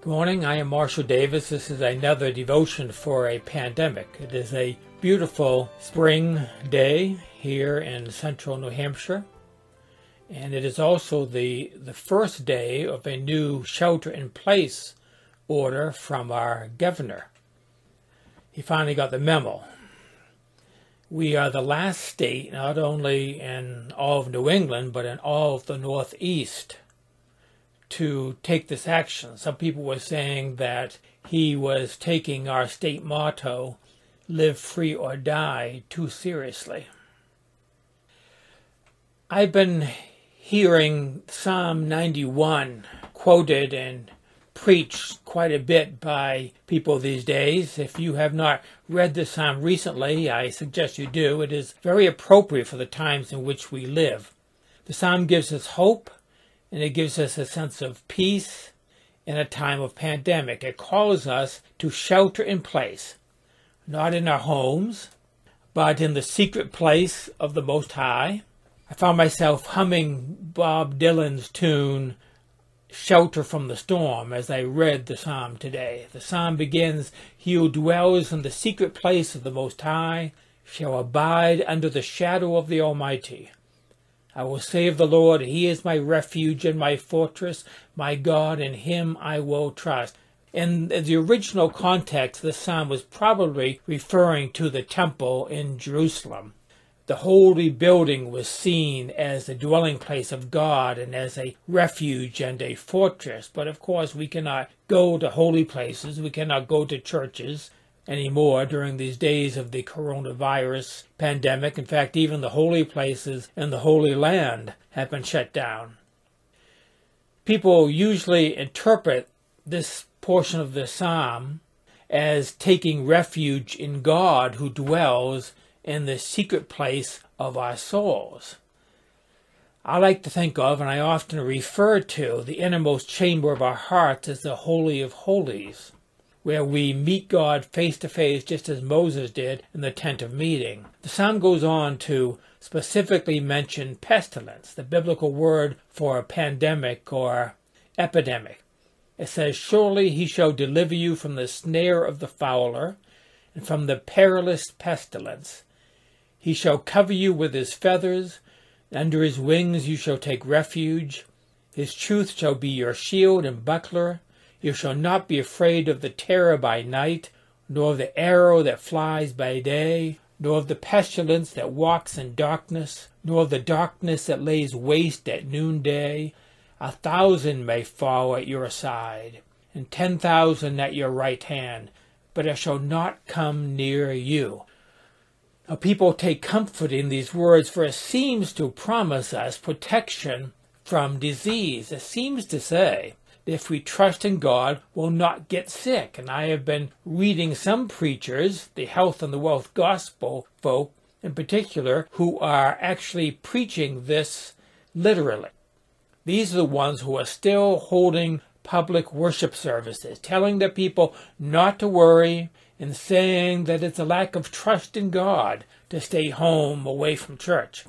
Good morning, I am Marshall Davis. This is another devotion for a pandemic. It is a beautiful spring day here in central New Hampshire, and it is also the first day of a new shelter-in-place order from our governor. He finally got the memo. We are the last state, not only in all of New England, but in all of the Northeast, to take this action. Some people were saying that he was taking our state motto, live free or die, too seriously. I've been hearing Psalm 91 quoted and preached quite a bit by people these days. If you have not read this psalm recently, I suggest you do. It is very appropriate for the times in which we live. The psalm gives us hope, and it gives us a sense of peace in a time of pandemic. It calls us to shelter in place, not in our homes, but in the secret place of the Most High. I found myself humming Bob Dylan's tune, Shelter from the Storm, as I read the psalm today. The psalm begins, "He who dwells in the secret place of the Most High shall abide under the shadow of the Almighty. I will say of the Lord, He is my refuge and my fortress, my God, in Him I will trust." In the original context, the psalm was probably referring to the temple in Jerusalem. The holy building was seen as the dwelling place of God and as a refuge and a fortress. But of course, we cannot go to holy places. We cannot go to churches anymore during these days of the coronavirus pandemic. In fact, even the holy places in the Holy Land have been shut down. People usually interpret this portion of the psalm as taking refuge in God who dwells in the secret place of our souls. I like to think of, and I often refer to, the innermost chamber of our hearts as the Holy of Holies, where we meet God face to face, just as Moses did in the Tent of Meeting. The psalm goes on to specifically mention pestilence, the biblical word for a pandemic or epidemic. It says, "Surely he shall deliver you from the snare of the fowler and from the perilous pestilence. He shall cover you with his feathers, and under his wings you shall take refuge. His truth shall be your shield and buckler. You shall not be afraid of the terror by night, nor of the arrow that flies by day, nor of the pestilence that walks in darkness, nor of the darkness that lays waste at noonday. 1,000 may fall at your side, and 10,000 at your right hand, but it shall not come near you." Now, people take comfort in these words, for it seems to promise us protection from disease. It seems to say, if we trust in God, we'll not get sick. And I have been reading some preachers, the health and the wealth gospel folk in particular, who are actually preaching this literally. These are the ones who are still holding public worship services, telling their people not to worry and saying that it's a lack of trust in God to stay home away from church.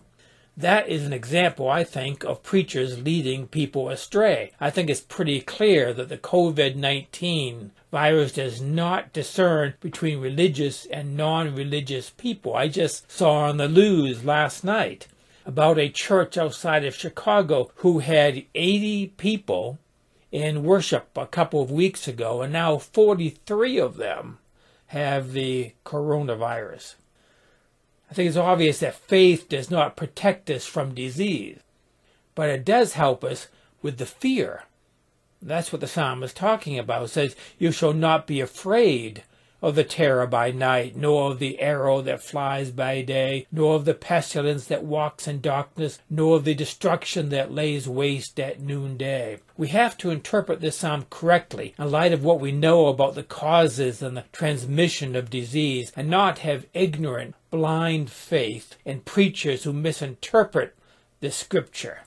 That is an example, I think, of preachers leading people astray. I think it's pretty clear that the COVID-19 virus does not discern between religious and non-religious people. I just saw on the news last night about a church outside of Chicago who had 80 people in worship a couple of weeks ago, and now 43 of them have the coronavirus. I think it's obvious that faith does not protect us from disease, but it does help us with the fear. That's what the psalm is talking about. It says, "You shall not be afraid of the terror by night, nor of the arrow that flies by day, nor of the pestilence that walks in darkness, nor of the destruction that lays waste at noonday." We have to interpret this psalm correctly in light of what we know about the causes and the transmission of disease, and not have ignorant, blind faith in preachers who misinterpret the scripture.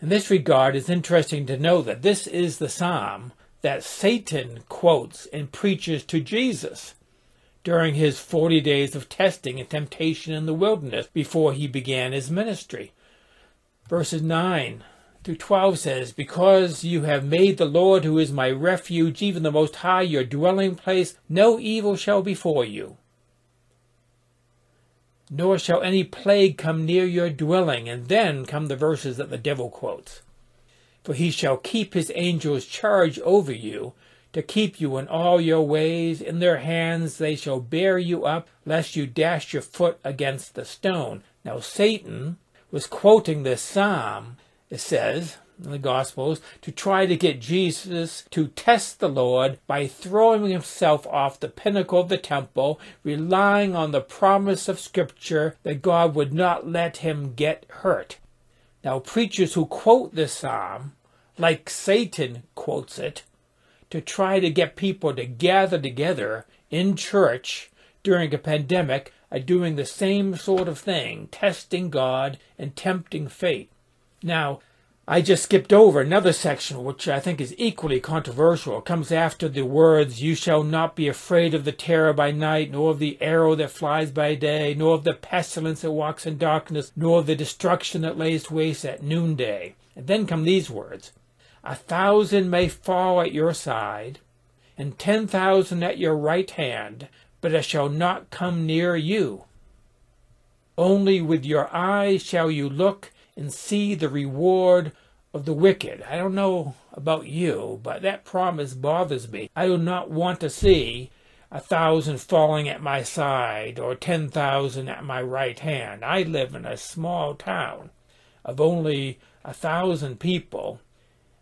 In this regard, it's interesting to know that this is the psalm that Satan quotes and preaches to Jesus during his 40 days of testing and temptation in the wilderness before he began his ministry. Verses 9 through 12 says, because you have made the Lord, who is my refuge, even the Most High, your dwelling place, no evil shall befall you, nor shall any plague come near your dwelling. And then come the verses that the devil quotes. For he shall keep his angels charge over you, to keep you in all your ways. In their hands they shall bear you up, lest you dash your foot against the stone. Now Satan was quoting this psalm, it says in the Gospels, to try to get Jesus to test the Lord by throwing himself off the pinnacle of the temple, relying on the promise of Scripture that God would not let him get hurt. Now preachers who quote this psalm, like Satan quotes it, to try to get people to gather together in church during a pandemic, are doing the same sort of thing, testing God and tempting fate. Now, I just skipped over another section which I think is equally controversial. It comes after the words, you shall not be afraid of the terror by night, nor of the arrow that flies by day, nor of the pestilence that walks in darkness, nor of the destruction that lays waste at noonday. And then come these words, 1,000 may fall at your side, and 10,000 at your right hand, but it shall not come near you. Only with your eyes shall you look and see the reward of the wicked. I don't know about you, but that promise bothers me. I do not want to see 1,000 falling at my side, or 10,000 at my right hand. I live in a small town of only 1,000 people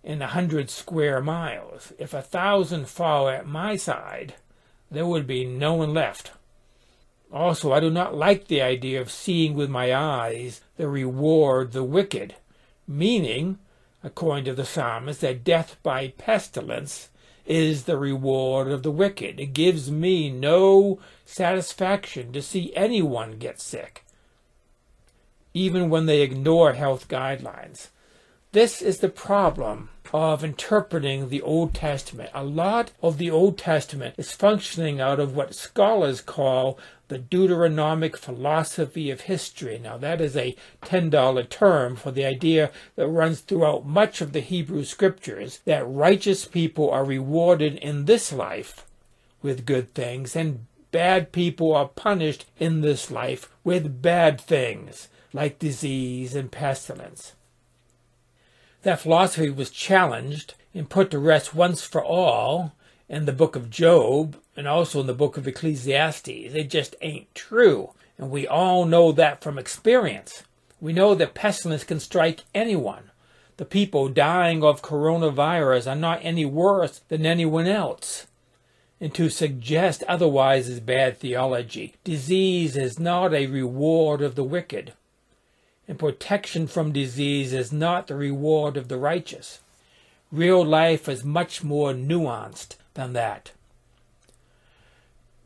in 100 square miles. If 1,000 fall at my side, there would be no one left. Also, I do not like the idea of seeing with my eyes the reward the wicked, meaning, according to the psalmist, that death by pestilence is the reward of the wicked. It gives me no satisfaction to see anyone get sick, even when they ignore health guidelines. This is the problem of interpreting the Old Testament. A lot of the Old Testament is functioning out of what scholars call the Deuteronomic philosophy of history. Now, that is a $10 term for the idea that runs throughout much of the Hebrew Scriptures, that righteous people are rewarded in this life with good things, and bad people are punished in this life with bad things, like disease and pestilence. That philosophy was challenged and put to rest once for all in the book of Job and also in the book of Ecclesiastes. It just ain't true. And we all know that from experience. We know that pestilence can strike anyone. The people dying of coronavirus are not any worse than anyone else. And to suggest otherwise is bad theology. Disease is not a reward of the wicked, and protection from disease is not the reward of the righteous. Real life is much more nuanced than that.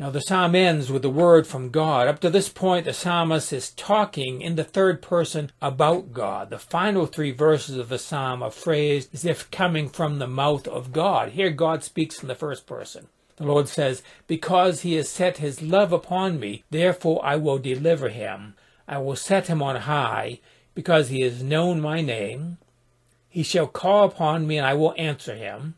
Now the psalm ends with the word from God. Up to this point, the psalmist is talking in the third person about God. The final three verses of the psalm are phrased as if coming from the mouth of God. Here God speaks in the first person. The Lord says, because he has set his love upon me, therefore I will deliver him. I will set him on high, because he has known my name. He shall call upon me, and I will answer him.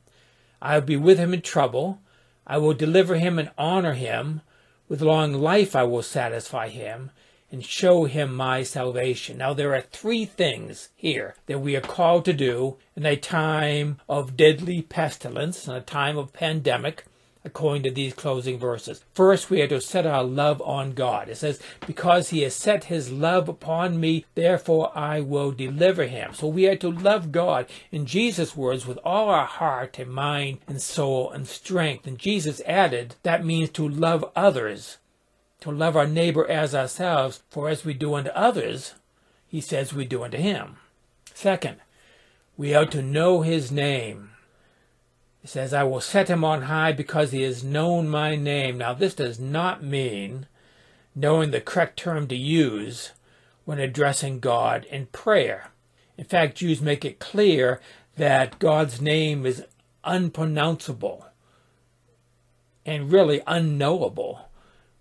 I will be with him in trouble. I will deliver him and honor him. With long life I will satisfy him, and show him my salvation. Now there are three things here that we are called to do in a time of deadly pestilence, in a time of pandemic, according to these closing verses. First, we are to set our love on God. It says, because he has set his love upon me, therefore I will deliver him. So we are to love God, in Jesus' words, with all our heart and mind and soul and strength. And Jesus added, that means to love others, to love our neighbor as ourselves, for as we do unto others, he says we do unto him. Second, we are to know his name. It says, I will set him on high because he has known my name. Now, this does not mean knowing the correct term to use when addressing God in prayer. In fact, Jews make it clear that God's name is unpronounceable and really unknowable.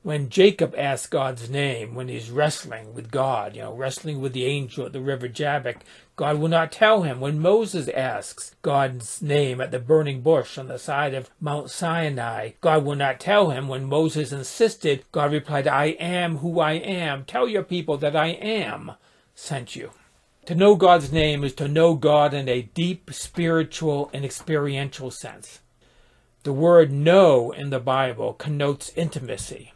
when Jacob asks God's name, when he's wrestling with God, wrestling with the angel at the river Jabbok, God will not tell him. When Moses asks God's name at the burning bush on the side of Mount Sinai, God will not tell him. When Moses insisted, God replied, "I am who I am. Tell your people that I am sent you." To know God's name is to know God in a deep spiritual and experiential sense. The word "know" in the Bible connotes intimacy.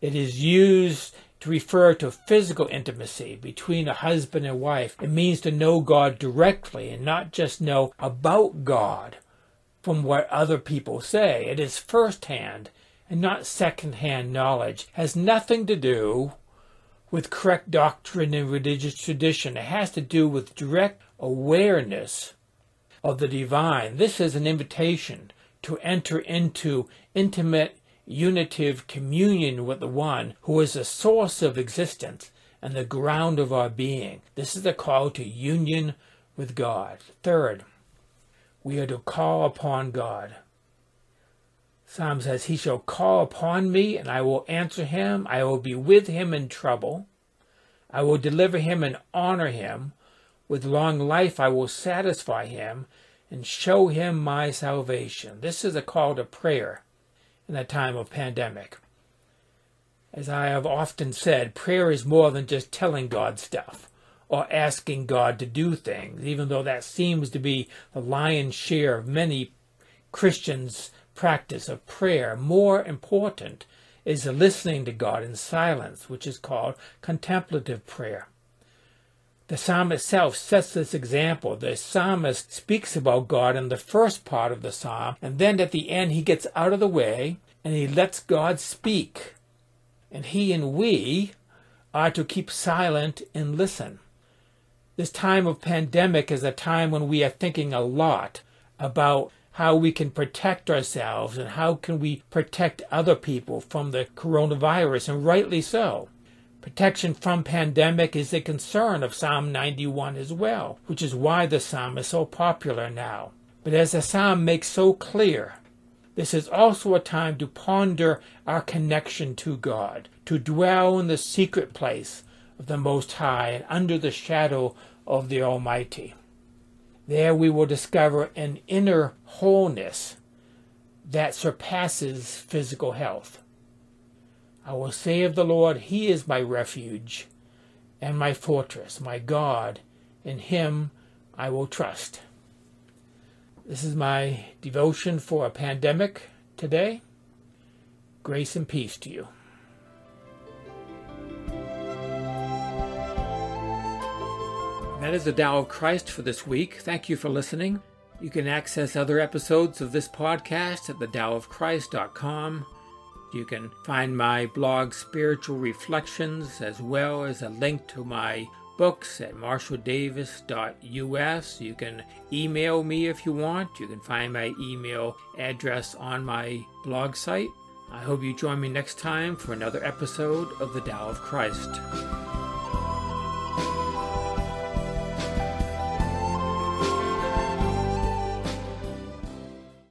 It is used to refer to physical intimacy between a husband and wife. It means to know God directly and not just know about God from what other people say. It is firsthand and not secondhand knowledge. It has nothing to do with correct doctrine and religious tradition. It has to do with direct awareness of the divine. This is an invitation to enter into intimate, unitive communion with the one who is the source of existence and the ground of our being. This is the call to union with God. Third, we are to call upon God. Psalm says, "He shall call upon me, and I will answer him. I will be with him in trouble. I will deliver him and honor him. With long life I will satisfy him and show him my salvation." This is a call to prayer in a time of pandemic. As I have often said, prayer is more than just telling God stuff or asking God to do things, even though that seems to be the lion's share of many Christians' practice of prayer. More important is the listening to God in silence, which is called contemplative prayer. The psalm itself sets this example. The psalmist speaks about God in the first part of the psalm, and then at the end he gets out of the way and he lets God speak. And he and we are to keep silent and listen. This time of pandemic is a time when we are thinking a lot about how we can protect ourselves and how can we protect other people from the coronavirus, and rightly so. Protection from pandemic is a concern of Psalm 91 as well, which is why the psalm is so popular now. But as the psalm makes so clear, this is also a time to ponder our connection to God, to dwell in the secret place of the Most High and under the shadow of the Almighty. There we will discover an inner wholeness that surpasses physical health. I will say of the Lord, "He is my refuge and my fortress, my God, in him I will trust." This is my devotion for a pandemic today. Grace and peace to you. That is the Tao of Christ for this week. Thank you for listening. You can access other episodes of this podcast at thetaoofchrist.com. You can find my blog, Spiritual Reflections, as well as a link to my books at marshalldavis.us. You can email me if you want. You can find my email address on my blog site. I hope you join me next time for another episode of the Tao of Christ.